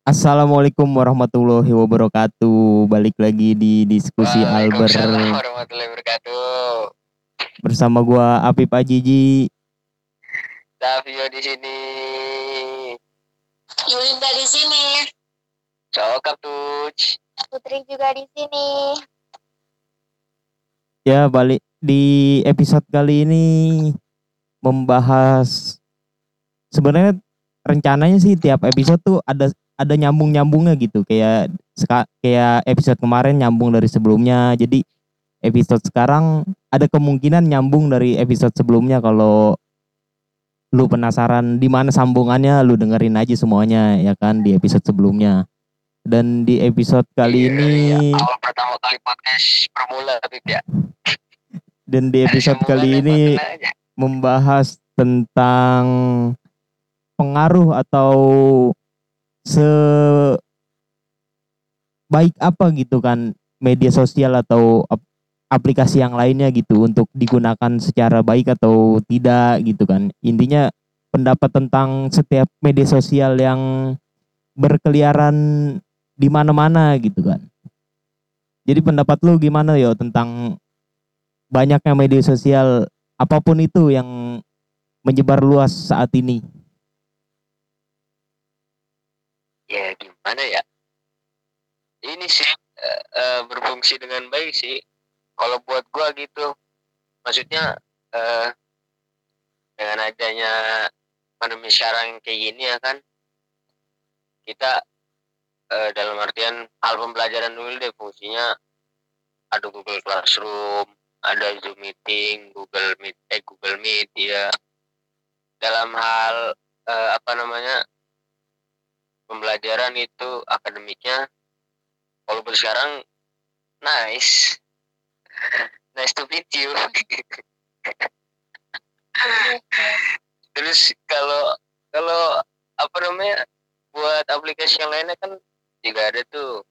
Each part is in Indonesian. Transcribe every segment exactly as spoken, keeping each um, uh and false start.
Assalamualaikum warahmatullahi wabarakatuh. Balik lagi di diskusi Albert. Waalaikumsalam warahmatullahi wabarakatuh. Bersama gua Api Pak Jiji. Savio di sini. Yulinda di sini. Togapduh. Putri juga di sini. Ya, balik di episode kali ini membahas, sebenarnya rencananya sih tiap episode tuh ada ada nyambung-nyambungnya gitu, kayak kayak episode kemarin nyambung dari sebelumnya. Jadi episode sekarang ada kemungkinan nyambung dari episode sebelumnya. Kalau lu penasaran di mana sambungannya, lu dengerin aja semuanya ya kan di episode sebelumnya. Dan di episode kali yeah, ini yeah. awal pertama kali podcast bermula tapi ya. Dan di episode kali ini membahas tentang pengaruh atau sebaik apa gitu kan media sosial atau aplikasi yang lainnya gitu untuk digunakan secara baik atau tidak gitu kan. Intinya pendapat tentang setiap media sosial yang berkeliaran di mana-mana gitu kan. Jadi pendapat lu gimana yo tentang banyaknya media sosial apapun itu yang menyebar luas saat ini? Ya gimana ya, ini sih uh, uh, berfungsi dengan baik sih kalau buat gua gitu. Maksudnya uh, dengan adanya pandemi sekarang kayak gini ya kan, kita uh, dalam artian hal pembelajaran dulu deh, fungsinya ada Google Classroom, ada Zoom Meeting, Google Meet, eh Google Meet ya. Dalam hal uh, apa namanya pembelajaran itu akademiknya, walaupun sekarang nice nice to meet you. Terus kalau kalau apa namanya buat aplikasi yang lainnya kan juga ada tuh,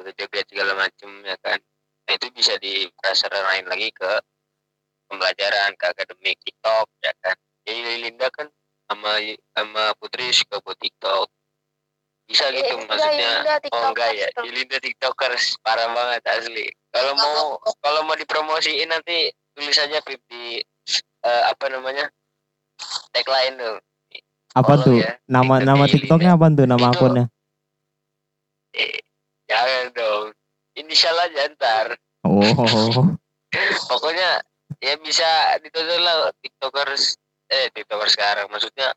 joget-joget segala macam ya kan. Nah, itu bisa diprasarain lagi ke pembelajaran, ke akademik, TikTok ya kan. Jadi Linda kan sama sama Putri suka buat TikTok. Bisa gitu ya, maksudnya ya, oh enggak ya Yulinda tiktokers parah banget asli. Kalau mau kalau mau dipromosiin nanti tulis aja di uh, apa namanya tagline tuh apa follow tuh ya. Nama TikTok nama tiktoknya apa tuh nama itu, akunnya eh, jangan dong, inisial aja ntar. Oh pokoknya ya bisa ditonton lah tiktokers eh tiktokers sekarang, maksudnya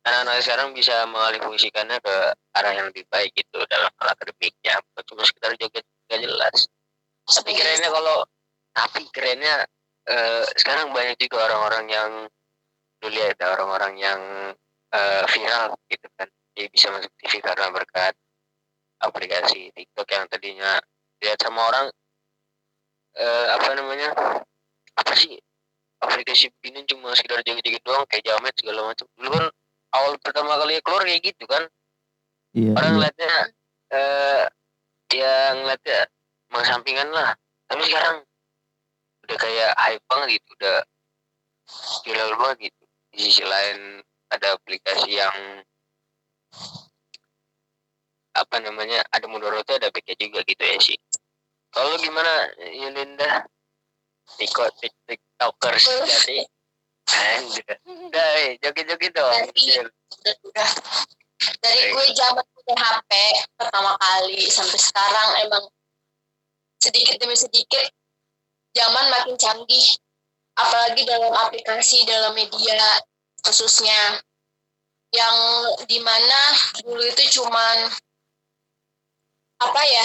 anak-anak sekarang bisa mengalihfungsikannya ke arah yang lebih baik gitu dalam hal akademiknya. Cuma sekitar joget gak jelas. Tapi kerennya kalau tapi kerennya eh, sekarang banyak juga orang-orang yang dulu ya ada orang-orang yang eh, viral gitu kan. Dia bisa masuk T V karena berkat aplikasi TikTok yang tadinya lihat sama orang eh, apa namanya apa sih aplikasi begini cuma sekitar joget-joget doang kayak jamet segala macam. Dulu kan awal pertama kali keluar kayak gitu kan, iya, orang ngeliatnya eh, yang ngeliatnya mengsampingan lah. Tapi sekarang udah kayak hype banget gitu, udah viral banget gitu. Di sisi lain ada aplikasi yang apa namanya ada mudaratnya, ada efeknya juga gitu ya sih. Kalau gimana Yulinda TikTok TikTokers jadi? Anjir, udah joget-joget dong. Udah, dari gue zaman punya H P pertama kali sampai sekarang emang sedikit demi sedikit zaman makin canggih, apalagi dalam aplikasi, dalam media khususnya yang dimana dulu itu cuman apa ya,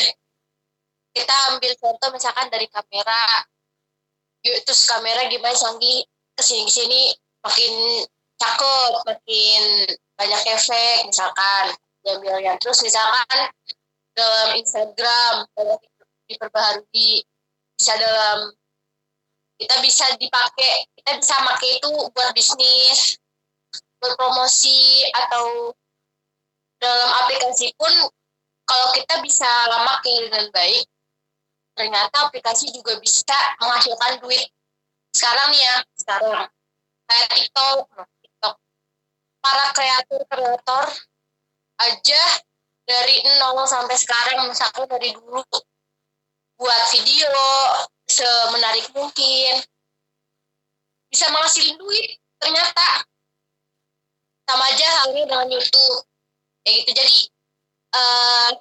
kita ambil contoh misalkan dari kamera, yuk terus kamera gimana canggih, kesini-kesini makin cakep, makin banyak efek misalkan diambilnya. Terus misalkan dalam Instagram banyak diperbaharui, bisa dalam kita bisa dipakai, kita bisa pakai itu buat bisnis, buat promosi, atau dalam aplikasi pun kalau kita bisa pakai dengan baik, ternyata aplikasi juga bisa menghasilkan duit. Sekarang nih ya, sekarang kayak TikTok, TikTok para kreator-kreator aja dari nol sampai sekarang, misalnya dari dulu buat video semenarik mungkin, bisa menghasilin duit ternyata. Sama aja halnya dengan YouTube ya gitu. Jadi uh,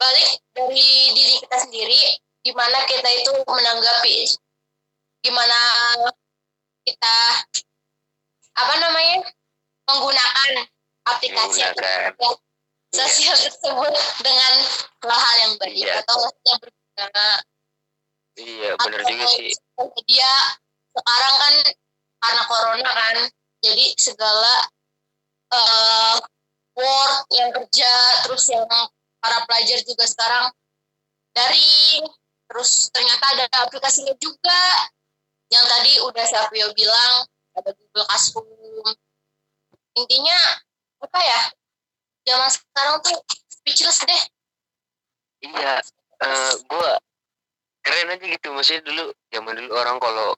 balik dari diri kita sendiri, gimana kita itu menanggapi, gimana kita apa namanya menggunakan aplikasi menggunakan. Atau sosial tersebut dengan hal-hal yang baik iya. atau yang berguna. Iya, benar juga sih. Dia sekarang kan karena corona kan, jadi segala uh, work yang kerja, terus yang para pelajar juga sekarang daring, terus ternyata ada aplikasinya juga yang tadi udah Savio bilang, ada Google Classroom. Intinya apa ya, zaman sekarang tuh speechless deh. Iya, uh, gue keren aja gitu, maksudnya dulu zaman dulu orang kalau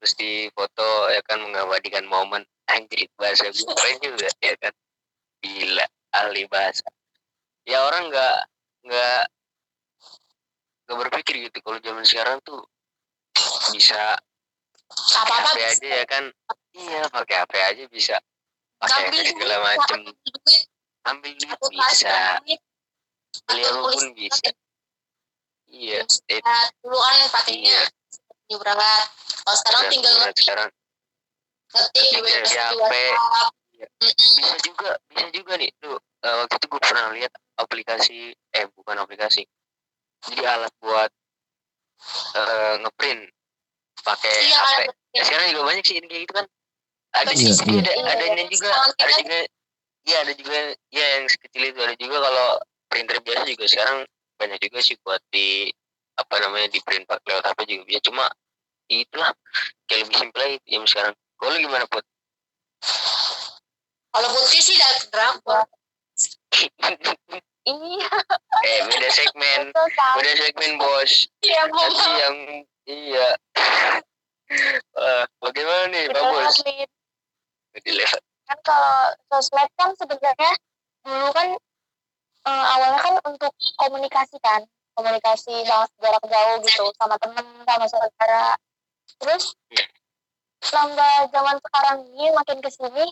terus di foto ya kan mengabadikan momen, anjir bahasa gue keren juga ya kan, gila ahli bahasa. Ya orang nggak nggak nggak berpikir gitu kalau zaman sekarang tuh bisa pakai H P aja ya kan, iya pakai H P aja bisa, pakai segala macam, ambil duit bisa, beli apapun bisa. Iya. Dulu kan pakainya ini berat, kalau sekarang tinggal ngetik, ngetik di WhatsApp. Bisa juga, bisa juga nih tuh. Waktu itu gue pernah lihat aplikasi, eh bukan aplikasi, jadi alat buat uh, ngeprint pakai iya, H P. Ya, sekarang juga banyak sih kayak gitu kan. Ada iya, juga, iya. ada, ada iya, juga, ada juga, ya ada juga, ya yang sekecil itu ada juga. Kalau printer biasa juga sekarang banyak juga sih buat di apa namanya di print pakai lewat H P juga bisa. Cuma itulah kayak lebih simpel aja yang sekarang. Kalau gimana Put? Kalau Putri sih dari drama. Iya. Eh beda segmen, beda segmen bos. Iya bos. Yang iya. Uh, bagaimana nih Pak Bos? Kan kalau sosmed kan sebenarnya dulu kan um, awalnya kan untuk komunikasi kan, komunikasi sama jarak jauh gitu, sama teman, sama saudara. Terus nambah zaman sekarang ini makin kesini,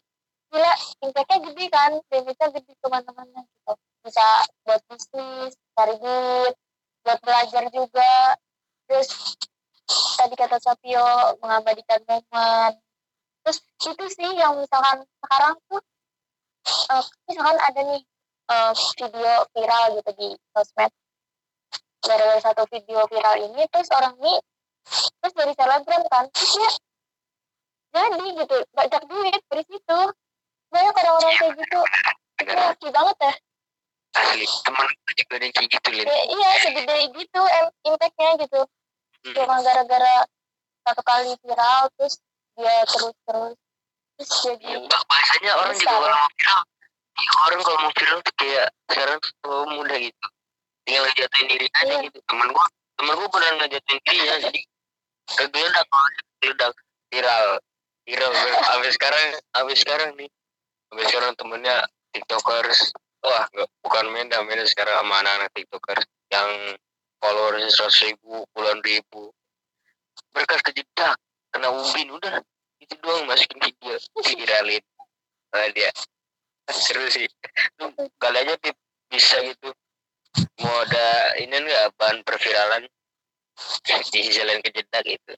gila impact-nya gede kan, damage-nya gede kemana-mana gitu. Bisa buat bisnis, cari duit, buat belajar juga. Terus tadi kata Savio mengabadikan momen. Terus itu sih yang misalkan sekarang tuh uh, misalkan ada nih uh, video viral gitu di sosmed. Dari satu video viral ini terus orang ini terus dari selebgram kan, terus ya jadi gitu banyak duit dari situ. Banyak orang-orang kayak gitu, itu laki banget ya. Asli, teman juga ada kayak gitu Lin. Ya, iya, segede gitu impact-nya gitu. Cuma hmm. gara-gara satu kali viral, terus dia terus-terus. Terus jadi... Ya, bahasanya orang juga kalau mau viral, orang kalau mau viral tuh kayak sekarang tuh mudah gitu. Tinggal ngejatuhin diri aja yeah. gitu. Temen gue, temen gue beneran ngejatuhin dirinya, jadi kegeledak, kegeledak viral. Viral, abis sekarang, abis sekarang nih. Abis sekarang temennya tiktokers, wah gak, bukan main dah mainnya sekarang sama anak-anak tiktokers yang followersnya seratus ribu, puluhan ribu, berkas kejedak, kena umbin, udah itu doang masukin video, viralin nah, dia, seru sih lu, kali aja bisa gitu mau ada ini gak bahan perviralan di jalan kejedak gitu,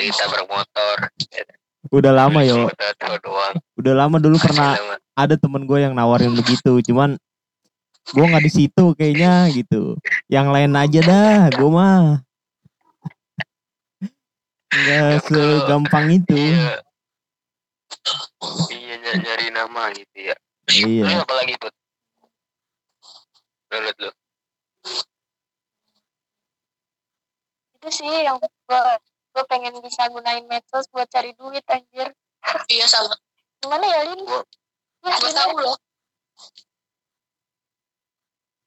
li tabrak motor gitu. Udah lama yo. Udah lama dulu pernah ada temen gue yang nawarin begitu, cuman gue nggak di situ kayaknya gitu. Yang lain aja dah, gue mah nggak segampang itu. Iya, iya ny- nyari nama gitu ya. Iya. Apalagi tuh. Lalu tuh. Itu sih yang gue. Gue pengen bisa gunain medsos buat cari duit anjir. Iya sama. Gimana ya Lin? Gue ya, tahu loh.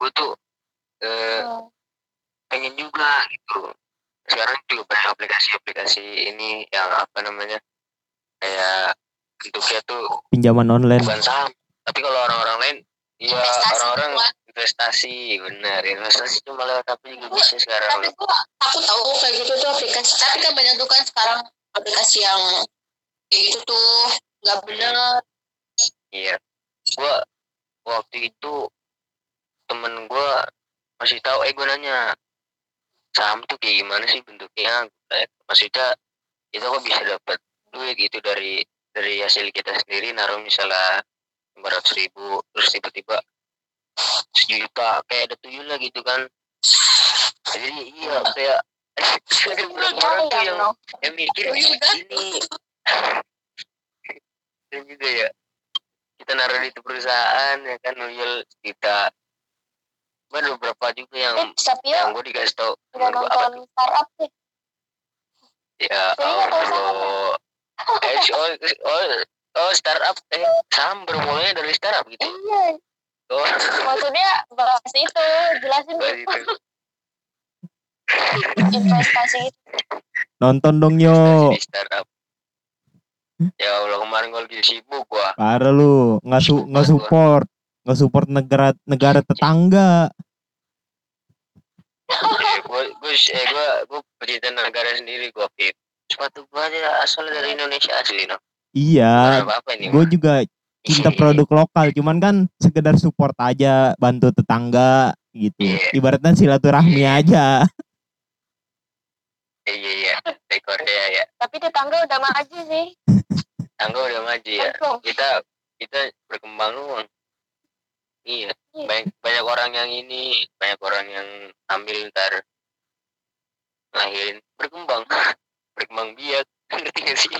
Gue tuh eh, oh. pengen juga gitu. Sekarang juga banyak aplikasi-aplikasi ini yang apa namanya kayak bentuknya tuh pinjaman online. Bukan saham. Tapi kalau orang-orang lain, ya orang-orang Investasi, benar. Investasi cuma lewat Api juga bisa sekarang. Tapi gua, aku tahu kayak gitu tuh aplikasi. Tapi kan banyak tuh kan sekarang aplikasi yang kayak gitu tuh nggak benar. Iya. Gua waktu itu temen gua masih tahu, eh gua nanya saham tuh kayak gimana sih bentuknya? Maksudnya kita kok bisa dapat duit gitu dari dari hasil kita sendiri, naruh misalnya lima ratus ribu, terus tiba-tiba sejuta, kayak ada tuyul lah gitu kan. Jadi iya kayak ada orang tuh yang, yang mikir ini dan juga ya kita naruh di perusahaan ya kan, tuyul kita ada beberapa juga yang Sapio, yang gue dikasih tau udah nonton startup sih ya Allah. Eh oh, oh, oh startup eh saham bermulanya dari startup gitu. Iya. Oh. Maksudnya bahas itu jelasin itu. Investasi itu. Nonton dong yo. Ya Allah, kemarin gue lagi sibuk gua. Parah lu, enggak su- enggak support, enggak support negara negara tetangga. eh, gue gue eh, gue gue berita negara sendiri gue pip. Sepatu gue aja asal dari Indonesia asli no. Iya. Gue juga cinta produk lokal, cuman kan sekedar support aja, bantu tetangga gitu. Yeah. Ibaratnya silaturahmi yeah. aja. Iya yeah, iya, yeah. Di Korea ya. Tapi tetangga udah maju sih. Tetangga udah maju ya. Kita kita berkembang doang. Iya. Yeah. Banyak banyak orang yang ini, banyak orang yang ambil ntar lahirin berkembang, berkembang biak, ngerti gak sih?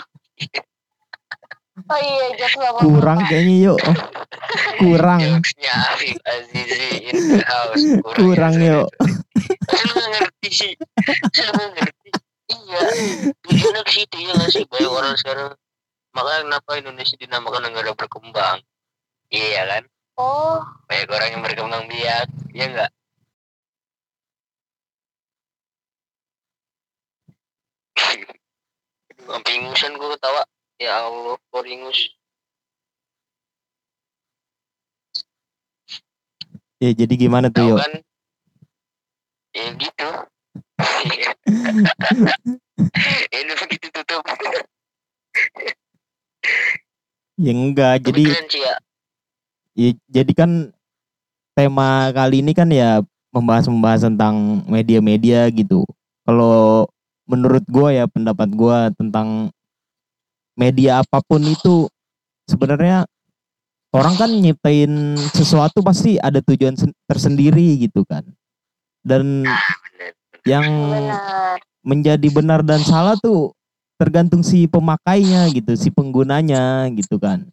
Oh iya, kurang kayaknya yuk. Oh, kurang. Kurang yuk. Lu ngerti sih. Lu ngerti. Iya. Tujuannya ke situ ya nggak sih, banyak orang sekarang. Makanya kenapa Indonesia dinamakan negara berkembang? Iya kan? Oh. Banyak orang yang berkembang biak, iya nggak? Pingusan gue ketawa. Ya Allah, koringus. Ya jadi gimana tuh yo? Kan? Ya gitu. Ini begitu tutup. Ya enggak, jadi. Ya. Ya, jadi kan tema kali ini kan ya membahas-membahas tentang media-media gitu. Kalau menurut gue ya, pendapat gue tentang media apapun itu sebenarnya orang kan nyiptain sesuatu pasti ada tujuan sen- tersendiri gitu kan. Dan yang menjadi benar dan salah tuh tergantung si pemakainya gitu, si penggunanya gitu kan.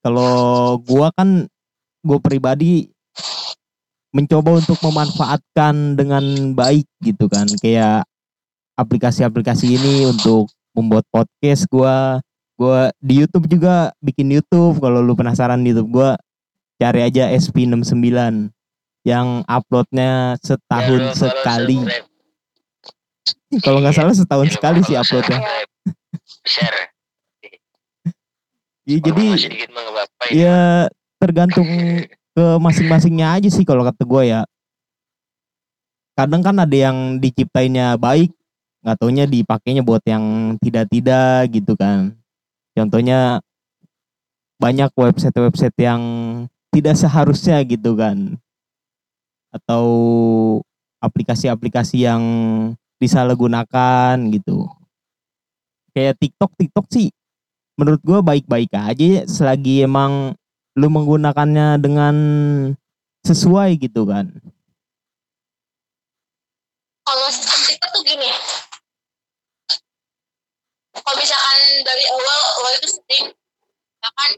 Kalau gua kan gua pribadi mencoba untuk memanfaatkan dengan baik gitu kan, kayak aplikasi-aplikasi ini untuk membuat podcast gue. Gue di YouTube juga bikin YouTube. Kalau lu penasaran di YouTube gue, cari aja S P enam sembilan yang uploadnya setahun ya, sekali. Kalau nggak salah setahun ya, sekali sih uploadnya. Share. Ya, jadi ya tergantung ke masing-masingnya aja sih kalau kata gue ya. Kadang kan ada yang diciptainnya baik, nggak taunya dipakainya buat yang tidak-tidak gitu kan. Contohnya banyak website-website yang tidak seharusnya gitu kan, atau aplikasi-aplikasi yang disalahgunakan gitu. Kayak TikTok, TikTok sih menurut gue baik-baik aja selagi emang lu menggunakannya dengan sesuai gitu kan. Kalau TikTok tuh gini, kalau misalkan dari awal lo itu sering, misalkan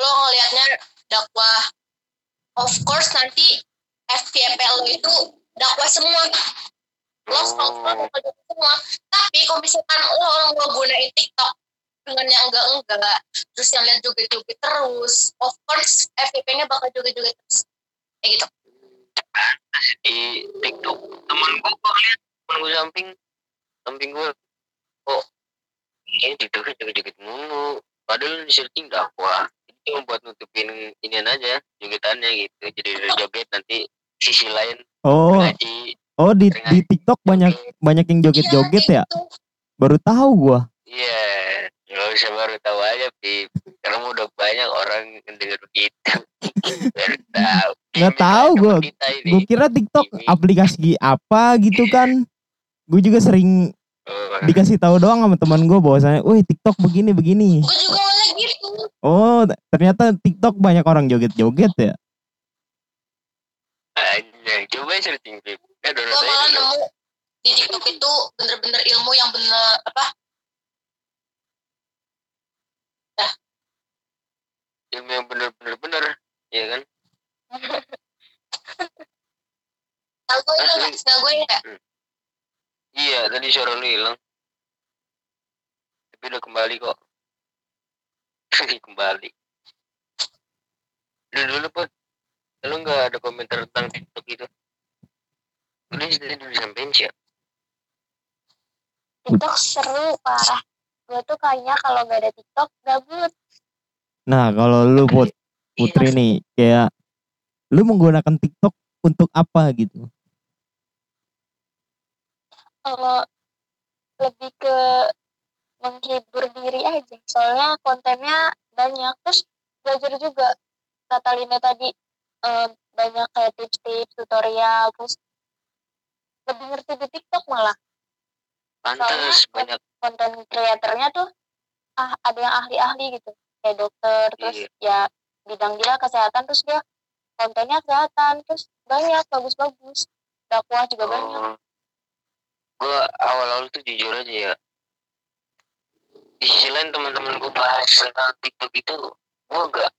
lo ngelihatnya dakwah, of course nanti F Y P lo itu dakwah semua, lo scroll-scroll semua. Tapi kalau misalkan lo orang lo gunain TikTok dengan yang enggak-enggak, terus yang lihat joget-joget terus, of course F Y P-nya bakal joget-joget terus, kayak gitu. Di TikTok temen gue kok lihat, temen gue samping, samping gue kok ini TikTok juga joget mulu, padahal di searching dakwah, cuma buat nutupin inian aja jogetannya gitu. Jadi dari joget nanti sisi lain. Oh. Ngaji, oh di di TikTok joget. banyak banyak yang joget-joget ya? Gitu. Baru tahu gua. Iya, yeah, nggak bisa baru tahu aja, Pip. Karena udah banyak orang yang denger begitu. Baru tahu. Nggak tahu gua. Gua kira TikTok ini aplikasi apa gitu kan? Gue juga sering oh. dikasih tahu doang sama teman gue bahwasanya, wih TikTok begini begini. Gue juga malah gitu. Oh, ternyata TikTok banyak orang joget-joget ya? Anjay, coba searching Pip. Eh, gue malah nemu di TikTok itu bener-bener ilmu yang bener apa? Nah. Ilmu yang bener-bener bener, iya kan? Tahu gue nggak? Tahu gue nggak? Iya, tadi suara lu hilang. Tapi udah kembali kok. Kembali. Udah dulu, Pot. Lu gak ada komentar tentang TikTok gitu? Udah jadi dulu sampein sih ya? TikTok seru, parah. Gue tuh kayaknya kalau gak ada TikTok, gabut. Nah, kalau lu, Put, Putri nih, kayak lu menggunakan TikTok untuk apa gitu? Uh, lebih ke menghibur diri aja, soalnya kontennya banyak, terus belajar juga kata Lina tadi uh, banyak kayak tips-tips tutorial, terus lebih ngerti di TikTok malah. Pantes, soalnya banyak konten kreatornya tuh ah ada yang ahli-ahli gitu kayak dokter, terus iya. ya bidang dia kesehatan, terus dia kontennya kesehatan, terus banyak bagus-bagus, dakwah juga oh. banyak. Gue awal-awal tuh jujur aja ya, di sisi lain teman-teman gue bahas tentang TikTok itu gue gak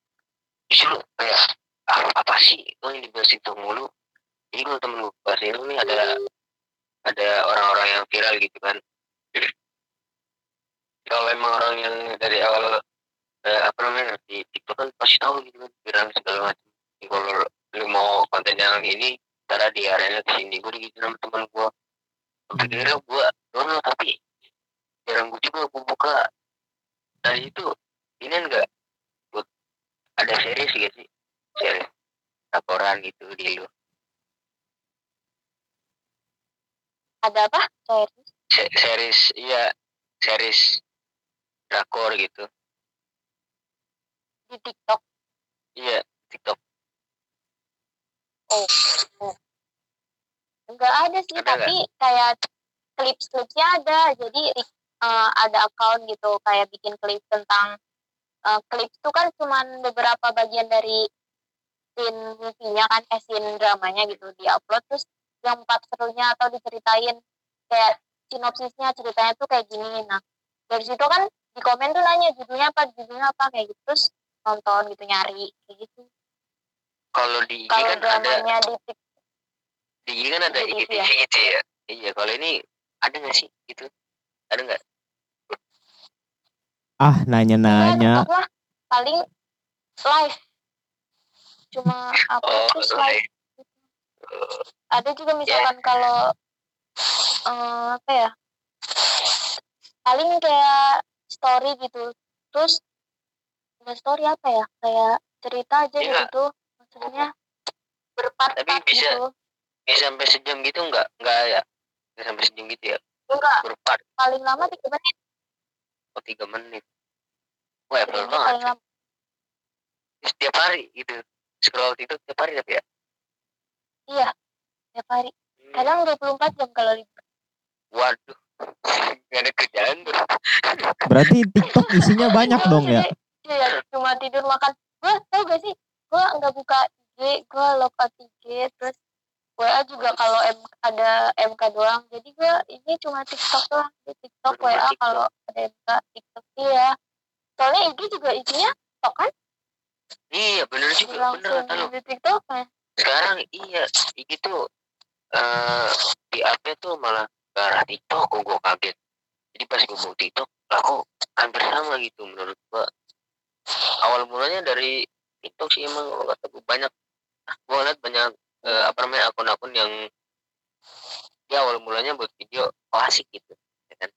justru kayak ah, apa sih gue yang dibahas TikTok mulu. Jadi gue temen gue bahas itu nih ada ada orang-orang yang viral gitu kan. Kalau emang orang yang dari awal eh, apa namanya di TikTok kan pasti tahu gitu kan viral segala macam. Kalau lu mau konten yang ini cara di arena kesini, gue gitu sama temen gue. Akhirnya gue download tapi jarang gue juga gue buka. Dari itu ini enggak buat ada series gitu sih, series laporan gitu di lu. Ada apa? Series? Se- series, iya series drakor gitu. Di TikTok? Iya TikTok. Oh. oh. Enggak ada sih, ada tapi gak? Kayak klip-klipnya ada. Jadi uh, ada account gitu, kayak bikin klip tentang uh, klip itu kan cuman beberapa bagian dari scene movie-nya kan, eh scene dramanya gitu diupload. Terus yang part serunya atau diceritain kayak sinopsisnya, ceritanya tuh kayak gini. Nah dari situ kan di komen tuh nanya judulnya apa, judulnya apa kayak gitu. Terus nonton gitu, nyari kayak gitu. Kalau di kan dramanya ada... di di I G kan ada I G T V ya. Gitu ya. Iya, kalau ini ada nggak sih gitu? Ada nggak? Ah, nanya-nanya. Nah, paling live. Cuma apa oh, terus live. live. Oh. Ada juga misalkan yeah. kalau uh, apa ya? Paling kayak story gitu. Terus ada story apa ya? Kayak cerita aja yeah. gitu. Maksudnya berpart-part gitu. Nggak sampai sejam gitu enggak? Enggak ya? Nggak sampai sejam gitu ya? Enggak. Berpart. Paling lama tiga menit. Oh tiga menit. Wah Apple banget. Setiap hari gitu. Scroll TikTok tiap hari tapi ya? Iya. Tiap hari. Hmm. Kadang dua puluh empat jam kalau libur. Waduh. Nggak ada kerjaan tuh. Berarti TikTok isinya banyak dong ya? Iya. Cuma tidur makan. Gue tau gak sih? Gue nggak buka I G. Gue lockout I G. Terus W A juga kalau M- ada M K doang. Jadi gue ini cuma TikTok doang. Di TikTok Berumur W A kalau ada M K TikTok iya. Soalnya I G juga isinya TikTok kan? Iya benar juga. Langsung bener, di TikTok kan? Sekarang iya I G tuh uh, di update tuh malah ke arah TikTok. Gue kaget. Jadi pas gue buka TikTok aku hampir sama gitu menurut gue. Awal mulanya dari TikTok sih emang gak tahu banyak. Gue ngeliat banyak Uh, apa namanya akun-akun yang dia ya, awal mulanya buat video klasik gitu, ya kan?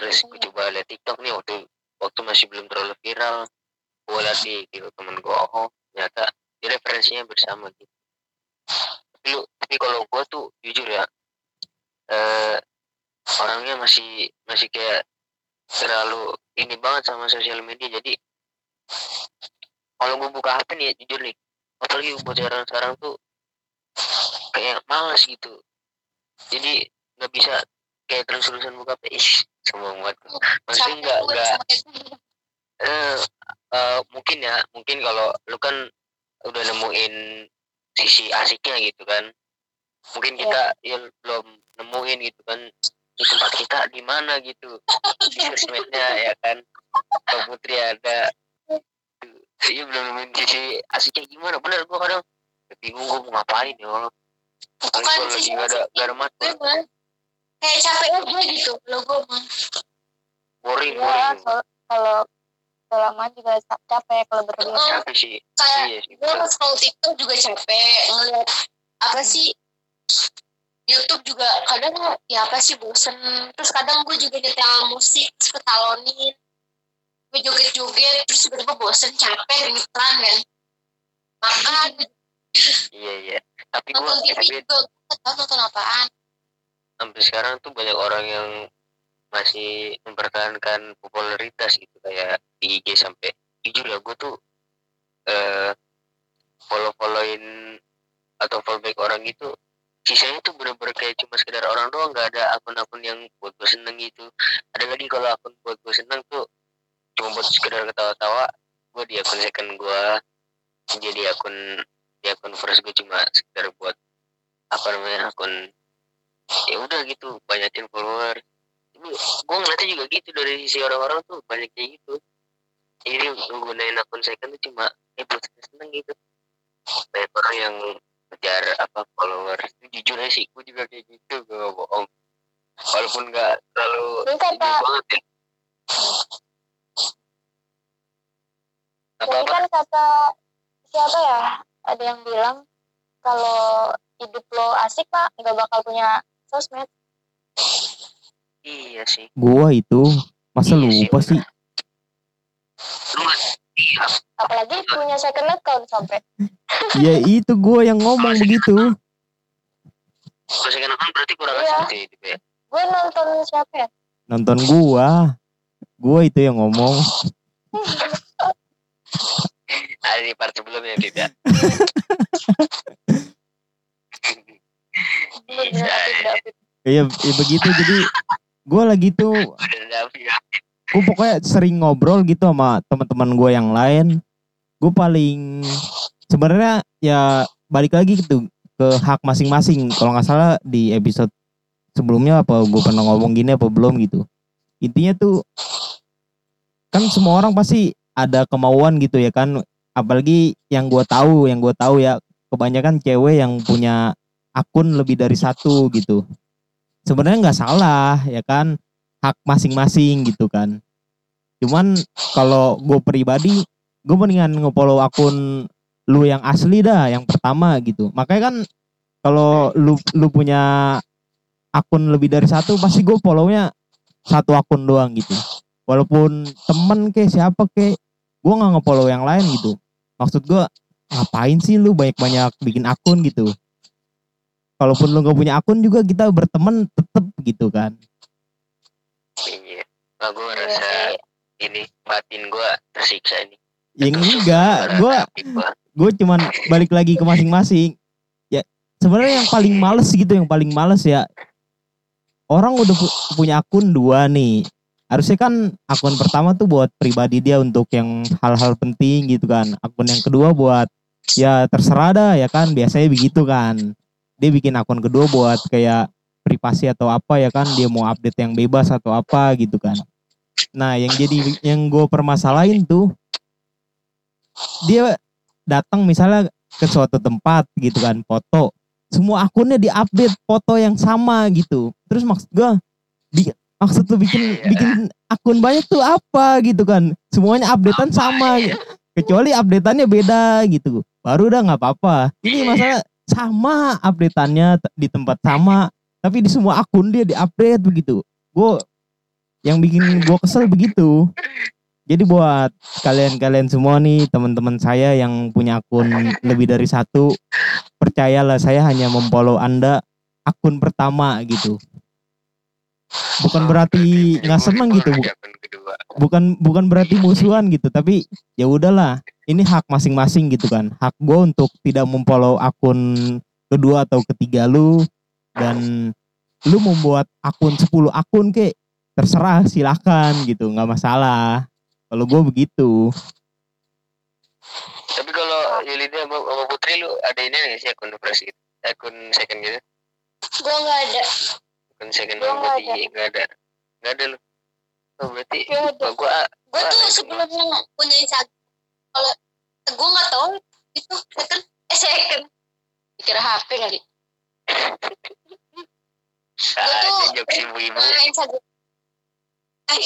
Terus aku coba lihat TikTok nih waktu waktu masih belum terlalu viral, bola sih gitu, temen gue oh ternyata dia referensinya bersama gitu. Tapi lu, tapi kalau gue tuh jujur ya eh, orangnya masih masih kayak terlalu ini banget sama sosial media. Jadi kalau gue buka H P nih ya, jujur nih, apalagi buat sekarang-sekarang tuh kayak malas gitu. Jadi nggak bisa kayak terus-terusan buka H P. Ih, semua muat. Masih nggak nggak. Eh, eh, mungkin ya, mungkin kalau lu kan udah nemuin sisi asiknya gitu kan. Mungkin kita ya, belum nemuin gitu kan. Di tempat kita di mana gitu. Di sosmednya ya kan. Kalau Putri ada. Iya belum nemuin sisi asiknya gimana. Bener gue kadang bingung gue mau ngapain ya Allah. Itu kan sih kayak capek gue gitu lo gue mah boring boring ya, kalau lama juga capek kalau berlama oh, capek sih kayak iya, gue pas scroll TikTok juga capek ngeliat apa sih YouTube juga kadang ya apa sih bosen. Terus kadang gue juga nyetel musik terus ketalonin gue joget-joget terus tiba-tiba bosen capek gemetaran kan makan. Iya iya. Tapi gue tapi tahu nonton apaan. Sampai sekarang tuh banyak orang yang masih mempertahankan popularitas gitu kayak di I G sampai jujur ya gue tuh uh, follow-followin atau follow back orang itu sisanya tuh bener-bener kayak cuma sekedar orang doang, nggak ada akun-akun yang buat gue seneng gitu. Ada lagi kalau akun buat gue seneng tuh cuma buat sekedar ketawa-tawa gue di akun second gue jadi akun. Ya akun first gue cuma sekedar buat apa namanya akun ya udah gitu banyakin follower. Ini gue ngeliatnya juga gitu dari sisi orang-orang tuh banyak kayak gitu. Jadi menggunain akun second tuh cuma eh buat seneng gitu. Banyak orang yang kejar apa follower. Itu jujur aja sih gue juga kayak gitu, gue gak bohong. Walaupun gak terlalu tinggi banget ya. Jadi kan kata siapa ya? Ada yang bilang kalau hidup lo asik pak nggak bakal punya sosmed. Iya sih. Gua itu masa iya lupa sih. sih? Iya. Apalagi punya second account sampai. Ya itu gua yang ngomong begitu. Punya second account berarti kurang iya. Asik hidup ya. Gua nonton siapa ya? Nonton gua. Gua itu yang ngomong. Ada di part sebelumnya tidak. Iya begitu. Jadi gue lagi tuh gue pokoknya sering ngobrol gitu sama teman-teman gue yang lain. Gue paling sebenarnya ya balik lagi gitu ke hak masing-masing. Kalau nggak salah di episode sebelumnya apa gue pernah ngomong gini apa belum gitu. Intinya tuh kan semua orang pasti ada kemauan gitu ya kan. Apalagi yang gue tahu, yang gue tahu ya kebanyakan cewek yang punya akun lebih dari satu gitu. Sebenarnya nggak salah ya kan, hak masing-masing gitu kan. Cuman kalau gue pribadi, gue mendingan nge-follow akun lu yang asli dah, yang pertama gitu. Makanya kan kalau lu lu punya akun lebih dari satu, pasti gue follow-nya satu akun doang gitu. Walaupun temen ke siapa ke, gue nggak nge-follow yang lain gitu. Maksud gue ngapain sih lu banyak-banyak bikin akun gitu. Kalaupun lu gak punya akun juga kita berteman tetep gitu kan. Iya. Nah, gue ngerasa ini batin gue tersiksa ini. Ya enggak. Gue gue cuman balik lagi ke masing-masing. Ya sebenarnya yang paling males gitu. Yang paling males ya. Orang udah pu- punya akun dua nih. Harusnya kan akun pertama tuh buat pribadi dia untuk yang hal-hal penting gitu kan. Akun yang kedua buat ya terserah dah ya kan. Biasanya begitu kan. Dia bikin akun kedua buat kayak privasi atau apa ya kan. Dia mau update yang bebas atau apa gitu kan. Nah yang jadi yang gue permasalahin tuh. Dia datang misalnya ke suatu tempat gitu kan foto. Semua akunnya di-update foto yang sama gitu. Terus maksud gue di maksud lu bikin bikin akun banyak tuh apa gitu kan. Semuanya updatean sama. Kecuali updateannya beda gitu. Baru udah gak apa-apa. Ini masalah sama updateannya di tempat sama. Tapi di semua akun dia di update begitu. Gue yang bikin gue kesel begitu. Jadi buat kalian-kalian semua nih, teman-teman saya yang punya akun lebih dari satu, percayalah saya hanya memfollow Anda akun pertama gitu. Bukan berarti nggak seneng gitu, bukan bukan berarti musuhan gitu, tapi ya udahlah, ini hak masing-masing gitu kan. Hak gue untuk tidak memfollow akun kedua atau ketiga lu, dan lu membuat akun sepuluh akun kek, terserah silakan gitu, nggak masalah. Kalau gue begitu. Tapi kalau Yulinda sama Putri lu ada ini nggak sih akun depresi, akun second gitu? Gue nggak ada. Akun second gue berarti nggak ada, nggak ada lu. Oh berarti gue gue tuh sebelumnya punya Instagram. Kalau gue nggak tahu itu second, eh second. Dikira H P kali. Gue tuh punya Instagram. Hey,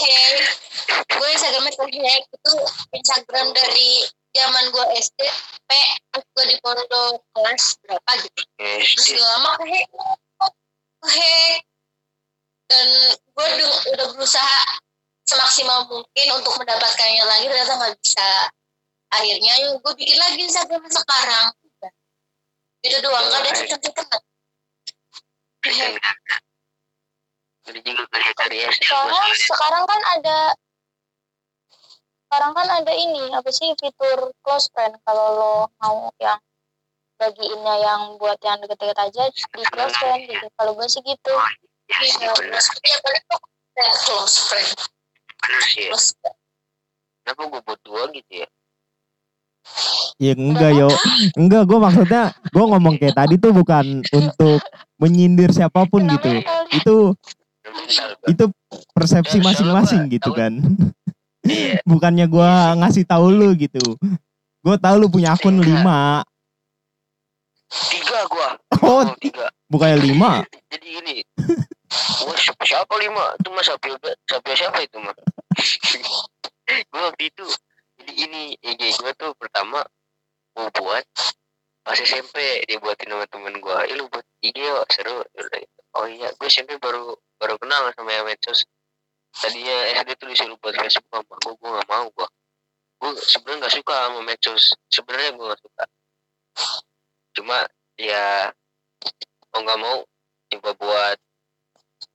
gue Instagramnya terhack itu Instagram dari zaman gue S D, P, pas gue di pondok kelas berapa gitu. Terus gue lama kehack, kehack, dan gue udah, udah berusaha semaksimal mungkin untuk mendapatkannya lagi, ternyata nggak bisa. Akhirnya gue bikin lagi Instagram sekarang. Itu doang, nggak ada cerita-cerita. Soalnya sekarang kan ada sekarang kan ada ini apa sih fitur close friend. Kalau lo mau yang bagiinnya yang buat yang deket-deket aja di close friend gitu. Kalau gue sih gitu. Iya, close friend. Close friend. Kenapa gue buat dua gitu ya? Ya enggak yo, enggak, gue maksudnya gue ngomong kayak tadi tuh bukan untuk menyindir siapapun gitu. Itu itu persepsi masing-masing gitu kan. Bukannya gue ngasih tahu lu gitu. Gue tahu lu punya akun lima. Tiga gue. Oh tiga. Bukannya lima? Jadi gini. Siapa lima? Itu mah Savio siapa itu mah? Gue waktu itu. Jadi gini, I G gue tuh pertama mau buat pas S M P dibuatin sama temen gue. Eh lu buat I G yuk, seru. Oh iya, gue S M P baru baru kenal sama yang medsos. Tadinya S D tuh disuruh buat Facebook sama gue, gue gak mau gue. Gue sebenarnya gak suka sama medsos, sebenarnya gue gak suka. Cuma ya mau gak mau coba buat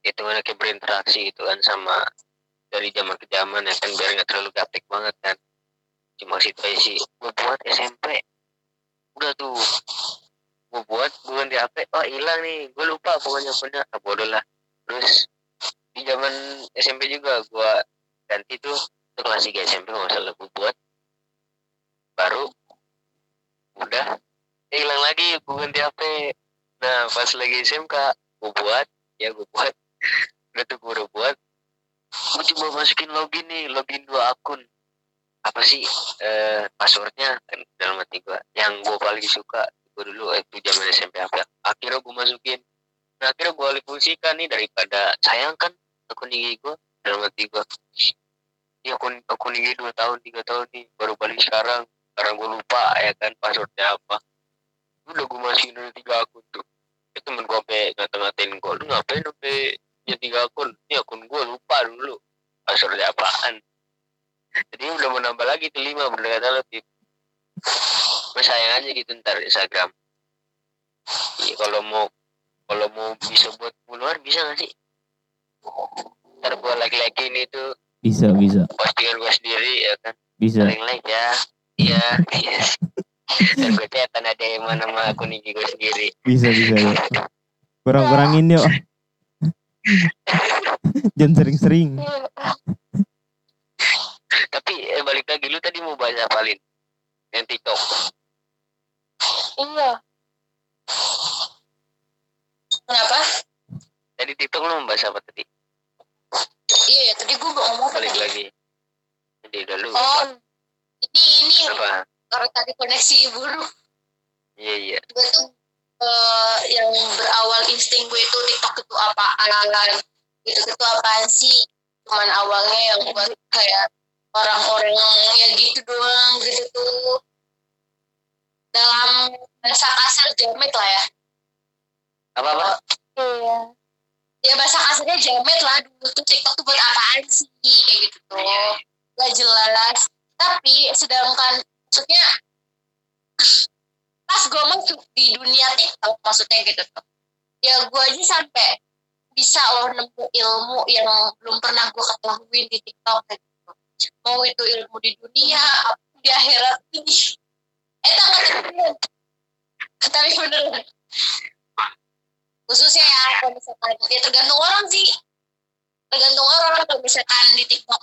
hitungannya kayak berinteraksi gitu kan sama dari zaman ke zaman ya kan, biar gak terlalu gaptek banget kan. Cuma situ aja sih, gue buat S M P. Udah tuh gue buat, gue ganti H P, oh hilang nih, gue lupa pokoknya punya, ah bodoh lah. Terus di zaman S M P juga gue ganti tuh, itu kelas tiga S M P nggak salah gue buat, baru udah ya hilang lagi, gue ganti H P. Nah pas lagi S M K gue buat, ya gue buat, udah tuh gue udah buat, gue coba masukin login nih, login dua akun. Apa sih eh, passwordnya kan, dalam hati gue yang gue paling suka gue dulu itu zaman S M P apa akhirnya gue masukin. Nah akhirnya gue alih fungsikan nih daripada sayang kan akun I G gue, dalam hati gue ya akun akun I G dua tahun tiga tahun nih baru balik sekarang sekarang gue lupa ya kan passwordnya apa. Udah gue masukin dulu tiga akun tuh, itu temen gue sampai ngata-ngatain gue, lu ngapain sampai punya tiga akun, ini akun gue lupa dulu passwordnya apaan. Jadi udah mau nambah lagi tuh lima, bener kata lebih. Mas sayang aja gitu ntar Instagram. Ya, kalau mau kalau mau bisa buat puluhan bisa nggak sih? Ntar buat laki-laki ini tuh. Bisa bisa. Postingan gue sendiri ya kan. Bisa. Sering like ya. Iya. Yes. Ntar gue catan ada yang mana sama akun I G gue sendiri. Bisa bisa. Ya. Kurang-kurangin yuk. Jangan sering-sering. Tapi eh, balik lagi, lu tadi mau bahas apalin yang TikTok. Iya. Kenapa? Tadi TikTok lu mau bahas apa tadi? Iya ya, tadi gua mau ngomong balik lagi. Jadi udah lu. Oh. Ini ini. Apa? Karena tadi koneksi buruk. Iya iya. Gue tuh uh, yang berawal insting gue itu TikTok itu apa? Alang-alang gitu itu apaan sih? Cuman awalnya yang buat kayak orang-orang ya gitu doang gitu tuh, dalam bahasa kasar jamet lah ya. Apa-apa? Iya. Ya bahasa kasarnya jamet lah, dulu tuh TikTok tuh buat apaan sih kayak gitu tuh. gak jelas. Tapi sedangkan maksudnya pas gue masuk di dunia TikTok maksudnya gitu tuh, ya gue aja sampai bisa lo nemu ilmu yang belum pernah gue ketahuin di TikTok kayak gitu. Mau itu ilmu di dunia apa di akhirat ini. Eh tak ngerti. Tapi bener. Khususnya ya kalau misalkan ya tergantung orang sih. Tergantung orang kalau misalkan di TikTok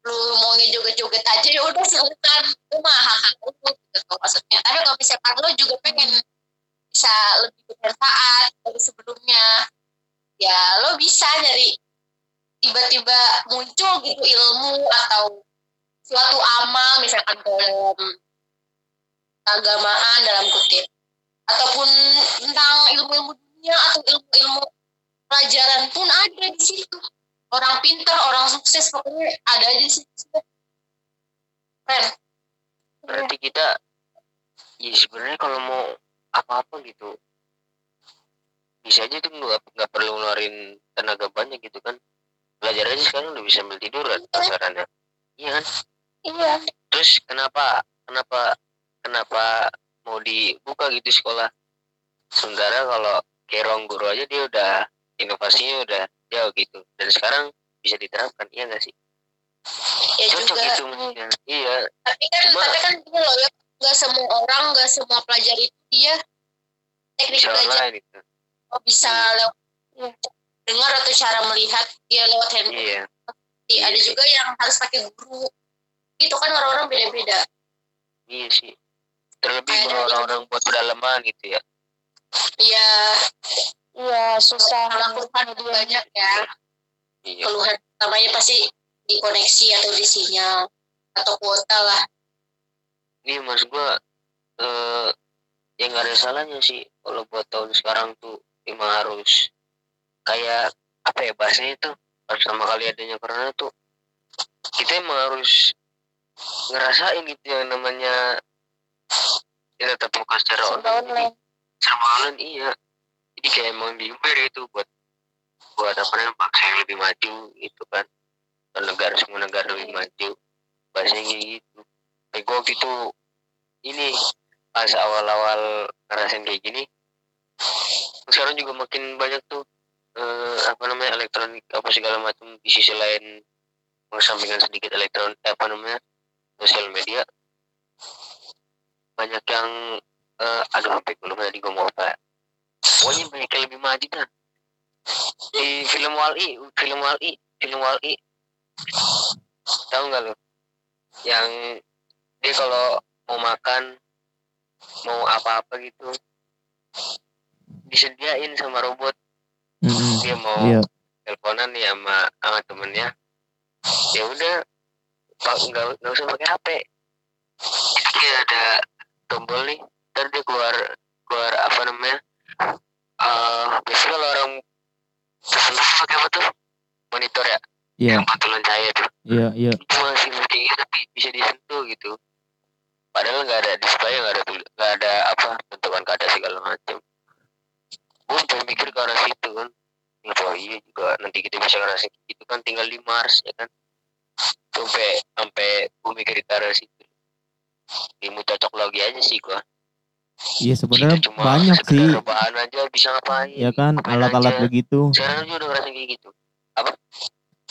lu mau ngejoget-joget aja ya udah silakan. Itu mah hak lu gitu maksudnya. Tapi kalau misalkan lu juga pengen bisa lebih bermanfaat dari sebelumnya, ya lo bisa dari tiba-tiba muncul gitu ilmu atau suatu amal misalkan dalam keagamaan dalam kutip ataupun tentang ilmu-ilmu dunia atau ilmu-ilmu pelajaran pun ada di situ. Orang pintar, orang sukses pokoknya ada aja di situ. Keren. Berarti kita ya sebenarnya kalau mau apa-apa gitu bisa aja tuh nggak nggak perlu ngeluarin tenaga banyak gitu kan, belajar aja sekarang udah bisa ambil tiduran pasarannya, iya kan? Iya. Terus kenapa kenapa kenapa mau dibuka gitu sekolah? Sementara kalau kerong guru aja dia udah inovasinya udah jauh gitu, dan sekarang bisa diterapkan, iya nggak sih? Ya cocok juga. Gitu maksudnya. Iya. Tapi kan cuma, tapi kan gitu loh ya, nggak semua orang nggak semua pelajar itu dia teknik belajar. Gitu. Oh, bisa lewat ya. Dengar atau cara melihat dia lewat handphone. Iya. Ya, ada juga yang harus pakai guru. Itu kan orang-orang beda-beda. Iya sih. Terlebih kalau orang-orang buat pedalaman gitu ya. Iya. Iya, susah melakukan banyak ya. Iya. Keluhan utamanya pasti di koneksi atau di sinyal atau kuota lah. Ini maksud gua eh ya enggak ada salahnya sih kalau buat tahun sekarang tuh emang harus kayak apa ya bahasanya itu sama kali adanya corona tuh kita emang harus ngerasain gitu yang namanya ya tetap muka secara online serba online iya jadi kayak emang diumber itu buat buat apa namanya bangsa yang lebih maju gitu kan atau negara semua negara lebih maju bahasanya gitu kayak gue gitu ini pas awal-awal ngerasain kayak gini. Sekarang juga makin banyak tuh eh, apa namanya elektronik apa segala macam di sisi lain mengesampingkan sedikit elektronik apa namanya sosial media banyak yang eh, aduh apa belum tadi gue mau apa pokoknya banyak yang lebih maju kan di film Wall-E film Wall-E film Wall-E tahu nggak lo yang dia kalau mau makan mau apa-apa gitu disediain sama robot. Mm-hmm. Dia mau yeah. teleponan ya sama, sama temennya ya udah nggak nggak usah pakai H P jadi ada tombol nih ntar dia keluar keluar apa namanya uh, biasanya kalau orang terus pakai apa tuh monitor ya yeah. yang pantulan cahaya tuh iya yeah, iya yeah. cuma sih mestinya tapi bisa disentuh gitu padahal nggak ada display nggak ada nggak ada apa bentukan kada segala macam. Gue udah mikir ke arah situ kan. Oh iya juga nanti kita bisa ngerasain gitu kan tinggal di Mars ya kan. Sampai sampai gue mikir ke arah situ. Ilmu cocok lagi aja sih gua. Iya sebenarnya banyak sih. Bahan aja bisa ngapain. Ya kan ngapain alat-alat aja. Begitu. Sekarang juga udah ngerasain kayak gitu. Apa?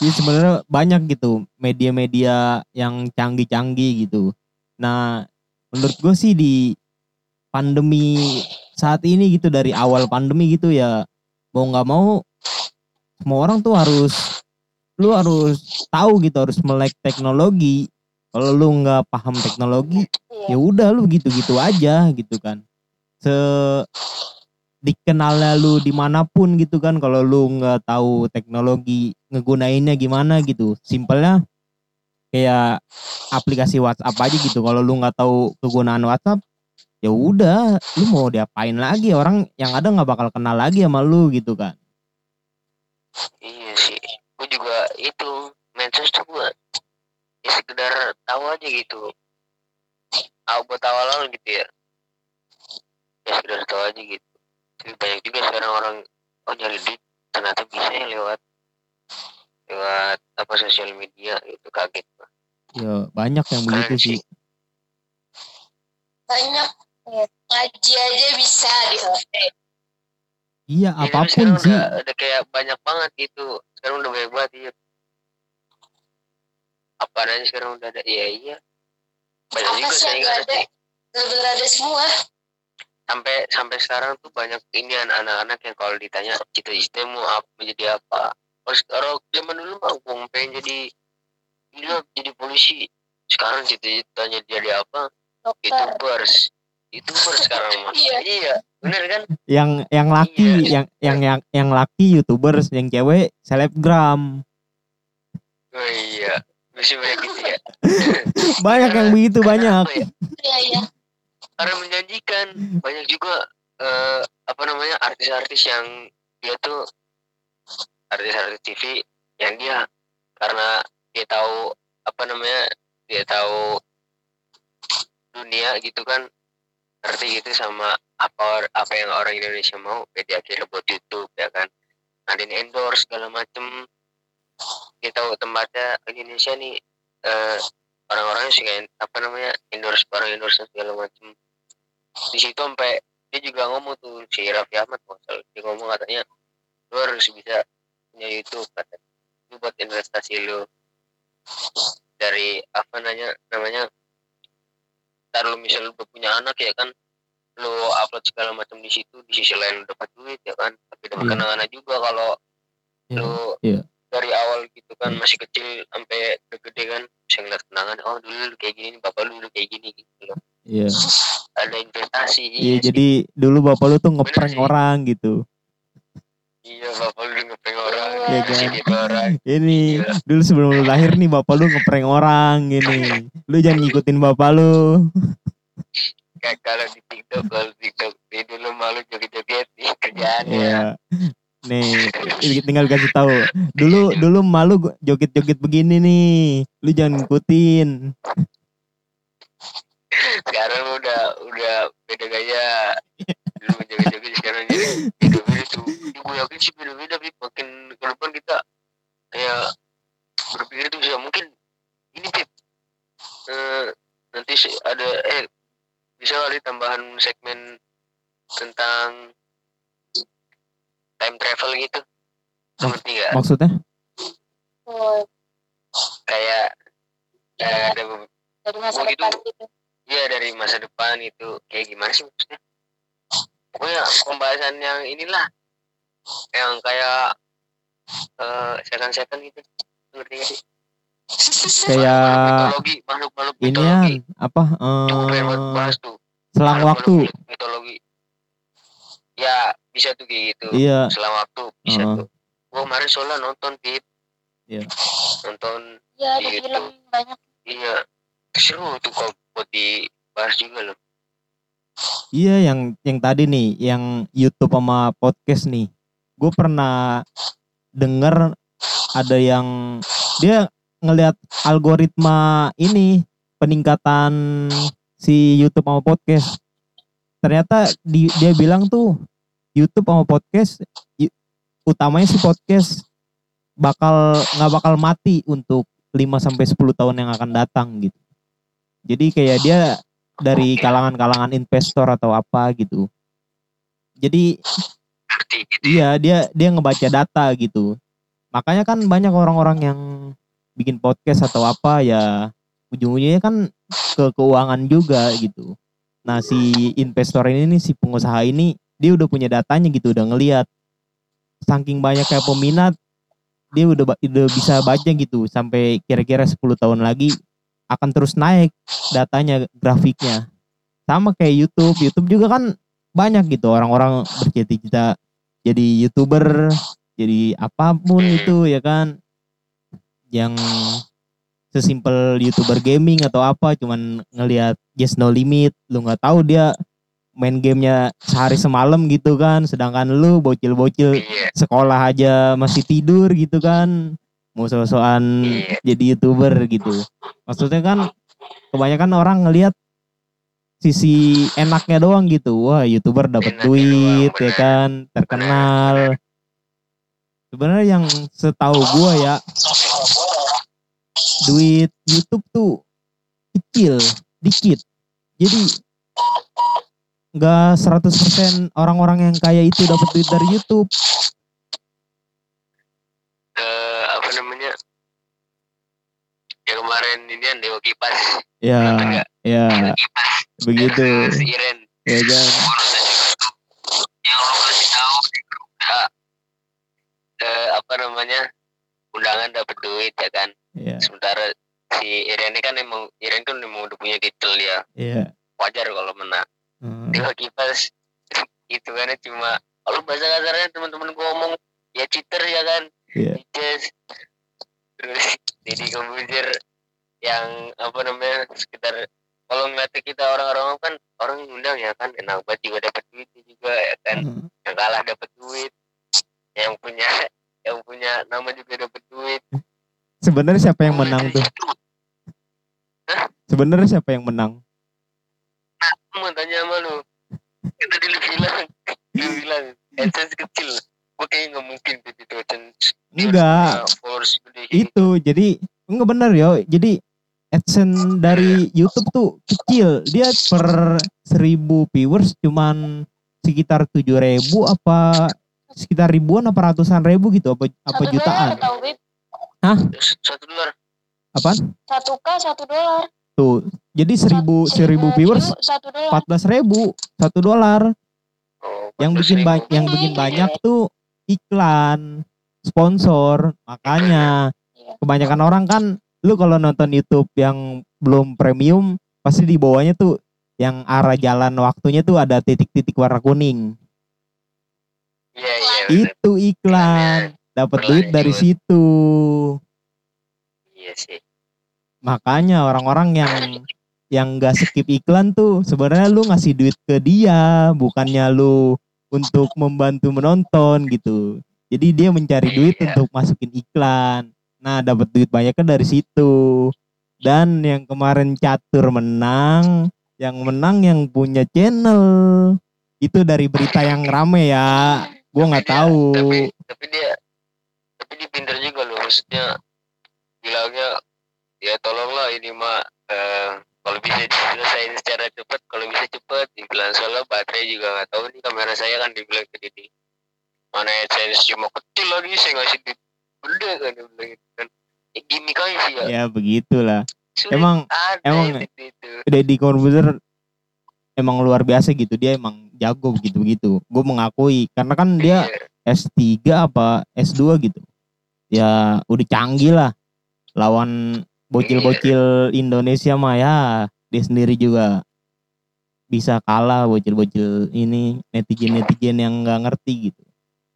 Iya sebenarnya banyak gitu media-media yang canggih-canggih gitu. Nah menurut gue sih di pandemi saat ini gitu dari awal pandemi gitu ya mau nggak mau semua orang tuh harus lu harus tahu gitu harus melek teknologi kalau lu nggak paham teknologi ya udah lu gitu-gitu aja gitu kan se dikenalnya lu dimanapun gitu kan kalau lu nggak tahu teknologi ngegunainnya gimana gitu simpelnya kayak aplikasi WhatsApp aja gitu kalau lu nggak tahu kegunaan WhatsApp ya udah, lu mau diapain lagi orang yang ada nggak bakal kenal lagi sama lu gitu kan? Iya sih, gue juga itu medsos tuh gue ya sekedar tahu aja gitu, ah buat awalan gitu ya, ya sekedar tahu aja gitu. Tapi banyak juga sekarang orang oh nyari duit ternyata bisa ya lewat lewat apa sosial media itu kaget. Ya, banyak yang begitu sih. Banyak. Ngaji aja bisa di hotel. Iya, ya, apapun sih. Udah, udah kayak banyak banget gitu. Sekarang udah banyak banget. Iya. Apa adanya sekarang udah ada. Iya, iya. Banyak apa sih yang ada? Bener-bener ada semua. Sampai sampai sekarang tuh banyak ini anak-anak yang kalau ditanya cita-cita mau apa, menjadi apa. Kalau zaman dulu mah aku pengen jadi gila, jadi polisi. Sekarang cita-citanya jadi apa? YouTubers. YouTuber sekarang mah. Iya. Bener kan? Yang yang laki, iya. yang yang yang yang laki YouTubers, yang cewek selebgram. Oh iya, masih banyak gitu ya. Banyak yang begitu banyak. Iya iya. Karena menjanjikan, banyak juga eh, apa namanya artis-artis yang dia tuh artis-artis T V yang dia karena dia tahu apa namanya dia tahu dunia gitu kan, ngerti gitu sama apa apa yang orang Indonesia mau, jadi akhirnya buat YouTube ya kan, ngadain endorse segala macem. Dia tahu tempatnya Indonesia nih, eh, orang-orangnya suka apa namanya endorse barang endorse segala macem. Di situ sampai dia juga ngomong tuh si Raffi Ahmad, dia ngomong katanya lu harus bisa punya YouTube, katanya lu buat investasi lu dari apa nanya, namanya ntar lu misalnya udah punya anak ya kan, lu upload segala macam di situ, di sisi lain lu dapat duit ya kan, tapi dapat yeah. kenangan juga kalau yeah. lu yeah. dari awal gitu kan, masih kecil sampai gede kan, bisa ngeliat kenangan, oh dulu kayak gini, bapak lu dulu kayak gini gitu loh. Iya. Yeah. Ada investasi. Iya, yeah, jadi dulu bapak lu tuh ngeprank orang gitu. Iya, bapak lu ngeprank orang. Iya kan? Orang. Ini gila. Dulu sebelum lu lahir nih bapak lu ngeprank orang gini. Lu jangan ngikutin bapak lu. Kayak kalau di TikTok, kalau di TikTok di dulu malu joget-joget nih kerjaannya. Iya. Yeah. Nih, tinggal kasih tahu. Dulu dulu malu joget-joget begini nih. Lu jangan ngikutin. Sekarang udah udah beda gaya. Dulu joget-joget sekarang jadi beda-beda tuh. Gue yakin sih beda-beda, tapi makin ke depan kita kayak berpikir tuh bisa mungkin ini Pip. Eh, nanti ada eh bisa kali tambahan segmen tentang time travel gitu, ngerti nggak? Maksudnya? Kayak eh, ada dari masa gitu, depan. Iya gitu. Dari masa depan itu kayak gimana sih maksudnya? Pokoknya pembahasan yang inilah, yang kayak eh, setan-setan gitu, ngerti nggak sih? Kayak mitologi, makhluk-makhluk mitologi. Inian, apa? Um, bahas tuh. Selang waktu. Mitologi. Ya. Bisa tuh kayak gitu, iya. Selama waktu bisa uh-huh. tuh. Gue kemarin soalnya nonton Pip, yeah. nonton ya, di YouTube. Banyak. Iya, seru tuh kok buat dibahas juga loh. Iya, yang yang tadi nih, yang YouTube sama podcast nih, gue pernah dengar ada yang dia ngelihat algoritma ini peningkatan si YouTube sama podcast. Ternyata di, dia bilang tuh. YouTube sama podcast, utamanya si podcast bakal nggak bakal mati untuk lima sampai sepuluh tahun yang akan datang gitu. Jadi kayak dia dari kalangan-kalangan investor atau apa gitu. Jadi iya dia dia ngebaca data gitu. Makanya kan banyak orang-orang yang bikin podcast atau apa ya ujung-ujungnya kan ke keuangan juga gitu. Nah si investor ini nih, si pengusaha ini dia udah punya datanya gitu, udah ngelihat saking banyak kayak peminat, dia udah udah bisa baca gitu sampai kira-kira sepuluh tahun lagi akan terus naik datanya, grafiknya. Sama kayak YouTube, YouTube juga kan banyak gitu orang-orang bercita-cita jadi YouTuber, jadi apapun itu ya kan. Yang sesimpel YouTuber gaming atau apa, cuman ngelihat Just No Limit, lu enggak tahu dia main gamenya sehari semalam gitu kan, sedangkan lu bocil-bocil yeah. sekolah aja masih tidur gitu kan, mau so-soan yeah. jadi YouTuber gitu. Maksudnya kan kebanyakan orang ngelihat sisi enaknya doang gitu, wah YouTuber dapat duit doang, ya kan, terkenal. Sebenarnya yang setahu gua ya duit YouTube tuh kecil, dikit. Jadi nggak seratus persen orang-orang yang kaya itu dapat duit dari YouTube. Uh, apa namanya? Ya kemarin ini yang Dewa Kipas. Ya, Dewa ya. Dewa Kipas. Begitu. Si Iren. Ya kan. Yang lo kasih tahu di grup H, uh, apa namanya? Undangan dapat duit ya kan. Ya. Sementara si Iren ini kan emang Iren kan emang udah punya titel ya. Iya. Wajar kalau menang. Hmm. Dewa Kipas itu kan cuma kalau bahasa kasarnya teman-teman gue ngomong ya cheater ya kan, yeah. Cheaters. Terus Deddy Corbuzier yang apa namanya sekitar kalau ngeliatin kita orang-orang kan orang ngundang ya kan enak banget juga dapat duit juga ya kan, hmm. Yang kalah dapat duit, yang punya yang punya nama juga dapat duit. Sebenarnya siapa yang menang tuh? Sebenarnya siapa yang menang? Aku mau tanya sama lu. Tadi lu bilang Lu bilang AdSense kecil. Gue kayaknya gak mungkin gitu. Enggak itu jadi enggak benar yo. Jadi AdSense dari YouTube tuh kecil. Dia per seribu viewers cuman sekitar tujuh ribu apa sekitar ribuan apa ratusan ribu gitu. Apa, apa jutaan. Hah? Satu dolar. Apaan? Satu k satu dolar. Tuh. Jadi seribu seribu viewers empat belas ribu satu dolar. Oh, yang bikin ba- yang bikin banyak tuh iklan, sponsor, makanya kebanyakan orang kan, lu kalau nonton YouTube yang belum premium pasti di bawahnya tuh yang arah jalan waktunya tuh ada titik-titik warna kuning. Iya iya. Itu iklan, dapat duit dari situ. Iya sih. Makanya orang-orang yang yang nggak skip iklan tuh sebenarnya lu ngasih duit ke dia, bukannya lu untuk membantu menonton gitu. Jadi dia mencari duit yeah. untuk masukin iklan. Nah, dapat duit banyaknya dari situ. Dan yang kemarin catur menang, yang menang yang punya channel. Itu dari berita yang rame ya. Gua nggak tahu. Tapi, tapi dia tapi dia pintar juga loh, maksudnya bilangnya ya tolonglah ini mah uh, kalau bisa diselesaikan secara cepat, kalau bisa cepat dibilang soalnya baterai juga nggak tahu nih kamera saya kan dibilang ke Didi mana AdSense cuma kecil lagi saya ngasih duit gede kan dibilang gitu kan ya, gini kali sih ya ya begitulah. Sulit emang emang Deddy Corbuzier emang luar biasa gitu, dia emang jago begitu begitu gue mengakui karena kan dia yeah. S tiga apa S dua gitu ya udah canggih lah lawan bocil-bocil Indonesia mah ya dia sendiri juga bisa kalah bocil-bocil ini netizen-netizen yang nggak ngerti gitu,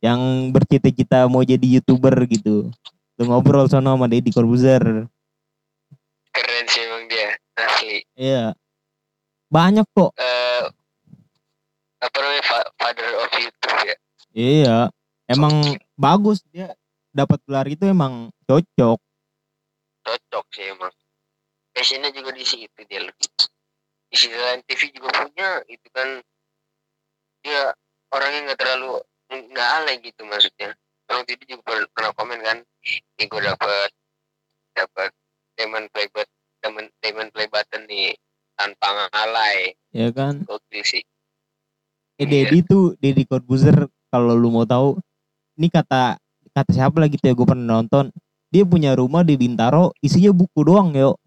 yang bercita-cita mau jadi YouTuber gitu. Lu ngobrol sono sama Deddy Corbuzier. Keren sih emang dia asli. Iya banyak kok. Uh, apa namanya father of YouTube ya. Iya emang bagus dia dapat gelar itu emang cocok. Cocok sih emang. Passionnya juga di situ dia lebih. Di situ T V juga punya, itu kan dia orangnya nggak terlalu nggak alay gitu maksudnya. Kalau T V juga pernah komen kan, ini gue dapat dapat diamond play button, diamond, diamond play button nih tanpa alay. Ya kan? Oke sih. Eh Deddy tuh Deddy Corbuzier kalau lu mau tahu, ini kata kata siapa lagi tuh ya gue pernah nonton. Dia punya rumah di Bintaro, isinya buku doang yo,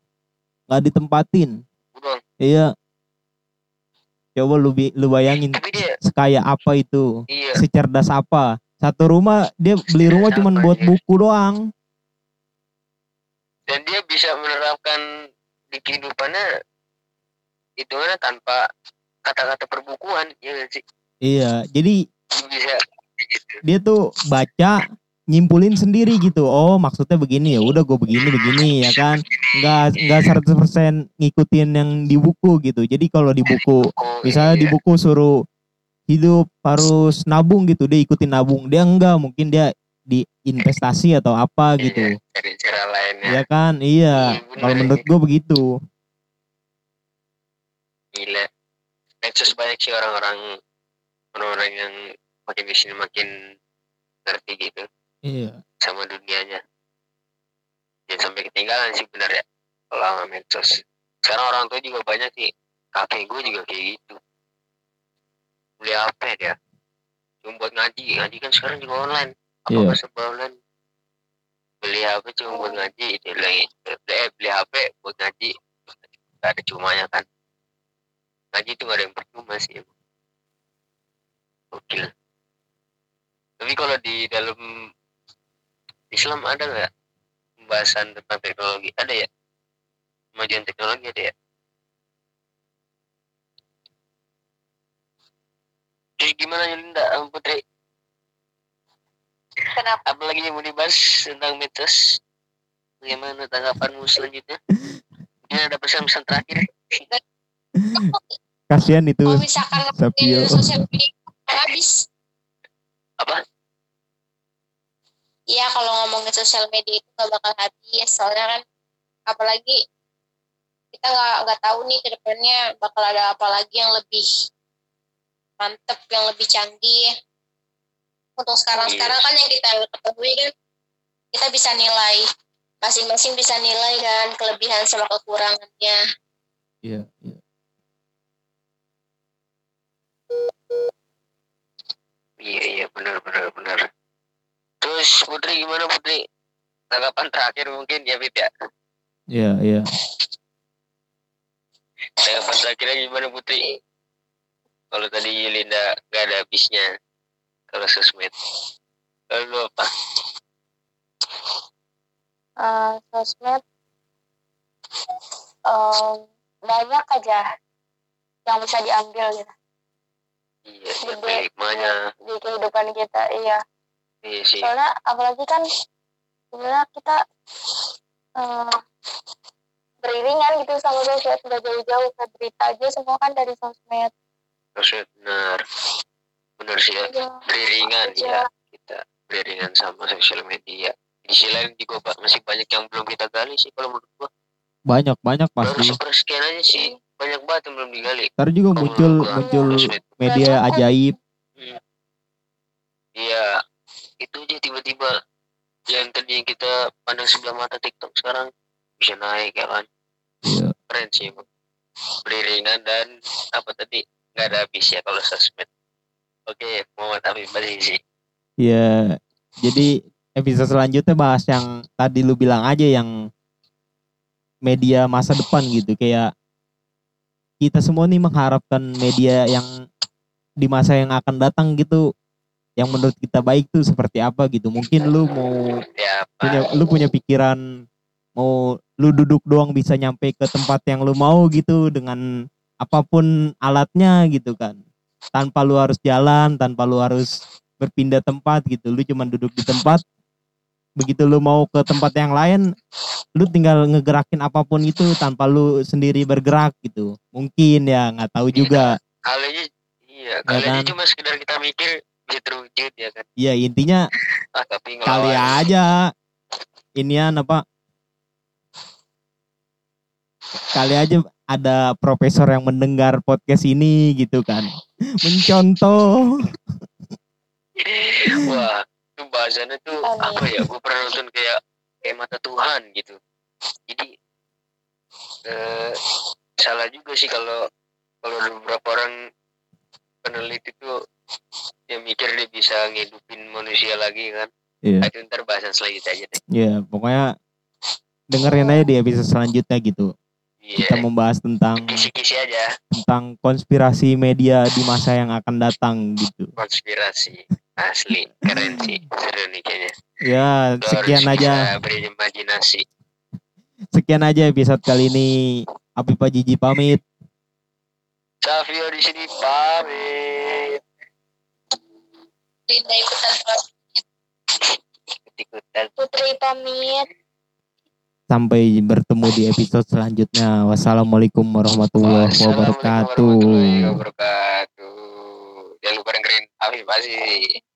nggak ditempatin. Bukan. Iya. Coba lu, lu bayangin dia, sekaya apa itu, iya. Secerdas apa. Satu rumah dia beli rumah cuma buat iya. buku doang. Dan dia bisa menerapkan di kehidupannya itu kan tanpa kata-kata perbukuan, ya sih. Iya, jadi bisa. Dia tuh baca. Nyimpulin sendiri gitu. Oh, maksudnya begini ya. Udah gue begini begini ya kan. Enggak enggak seratus persen ngikutin yang di buku gitu. Jadi kalau di buku misalnya di buku suruh hidup harus nabung gitu, dia ikutin nabung. Dia enggak, mungkin dia di investasi atau apa gitu. Dari cara lainnya. Ya kan? Iya. Kalau menurut gue begitu. Gila. Nexus banyak sih orang-orang orang yang makin kesini makin ngerti gitu. Iya. Sama dunianya. jangan sampai ketinggalan sih benar ya kalau medsos. Sekarang orang tua juga banyak sih, kakek gue juga kayak gitu, beli H P dia cuma buat ngaji. Ngaji kan sekarang juga online, apa yeah. Sebulan beli H P cuma buat ngaji, dia lagi eh, beli H P buat ngaji, nggak ada cumanya kan. Ngaji itu nggak ada yang percuma sih. Oke. Tapi kalau di dalam Islam ada nggak pembahasan tentang teknologi? Ada ya? Kemajuan teknologi ada ya? Terus gimana Yulinda, Putri? Kenapa? Apalagi yang mau dibahas tentang mitos? Bagaimana tanggapanmu selanjutnya? Ini ada pesan-pesan terakhir. Kasihan itu. Kalau misalkan Savio sosial media habis. Apa? Iya, kalau ngomongin sosial media itu nggak bakal habis, soalnya kan apalagi kita nggak nggak tahu nih kedepannya bakal ada apa lagi yang lebih mantep, yang lebih canggih. Untuk sekarang-sekarang kan yang kita ketahui kan kita bisa nilai, masing-masing bisa nilai kan kelebihan sama kekurangannya. Iya. Iya. Iya iya benar benar benar. Terus Putri gimana Putri? Tanggapan terakhir mungkin ya Fit ya. Iya iya. Tanggapan terakhirnya gimana Putri? Kalau tadi Linda nggak ada habisnya kalau sosmed. Kalau apa? Uh, sosmed uh, banyak aja yang bisa diambil gitu. Iya, gede hikmahnya di kehidupan kita, iya. Iya sih. Soalnya apalagi kan sebenarnya kita uh, beriringan gitu sama sosmed, udah jauh-jauh ke berita aja semua kan dari sosmed. Sosmed benar, benar sih ya. Ya. Beriringan ya. Ya, kita beriringan sama sosial media. Di sisi lain juga masih banyak yang belum kita gali sih kalau menurut gua. Banyak banyak pasti. Baru sepersekian aja sih. Banyak banget yang belum digali. Ntar juga oh, muncul enggak. muncul ya, media banyak. Ajaib. Iya, hmm. Itu aja tiba-tiba yang tadi kita pandang sebelah mata TikTok sekarang bisa naik ya kan. Iya. Keren sih bang. Beriringan dan apa tadi nggak ada habis ya kalau sosmed. Oke, Muhammad Api Pak Jiji. Iya, jadi episode selanjutnya bahas yang tadi lu bilang aja yang media masa depan gitu kayak. Kita semua nih mengharapkan media yang di masa yang akan datang gitu, yang menurut kita baik tuh seperti apa gitu. Mungkin lu mau punya, lu punya pikiran mau lu duduk doang bisa nyampe ke tempat yang lu mau gitu dengan apapun alatnya gitu kan. Tanpa lu harus jalan, tanpa lu harus berpindah tempat gitu. Lu cuma duduk di tempat. Begitu lu mau ke tempat yang lain, lu tinggal ngegerakin apapun itu tanpa lu sendiri bergerak gitu. Mungkin ya, nggak tahu juga. Kalau aja iya, kalau aja cuma sekedar kita mikir bisa terwujud ya kan. Iya, intinya ah, kali aja inian apa? Kali aja ada profesor yang mendengar podcast ini gitu kan. Mencontoh. Wah, itu bahasannya tuh apa ya? Gue pernah nonton kayak kayak mata Tuhan gitu. Jadi eh, salah juga sih kalau kalau ada beberapa orang peneliti tuh yang mikir dia bisa ngidupin manusia lagi kan. Iya. Itu ntar bahasan selanjutnya aja deh. Iya, pokoknya dengerin aja di episode selanjutnya gitu. Iya. Kita membahas tentang kisi-kisi aja. Tentang konspirasi media di masa yang akan datang gitu. Konspirasi. Asli, keren sih, seru nih kayaknya. Ya, Lalu sekian aja. Berimajinasi. Sekian aja episode kali ini. Api Pak Jiji pamit. Savio di sini pamit. Linda ikutan pamit. Putri pamit. Sampai bertemu di episode selanjutnya. Wassalamualaikum warahmatullahi wabarakatuh. Wassalamualaikum warahmatullahi wabarakatuh. Jangan lupa dengerin Api Pak Jiji.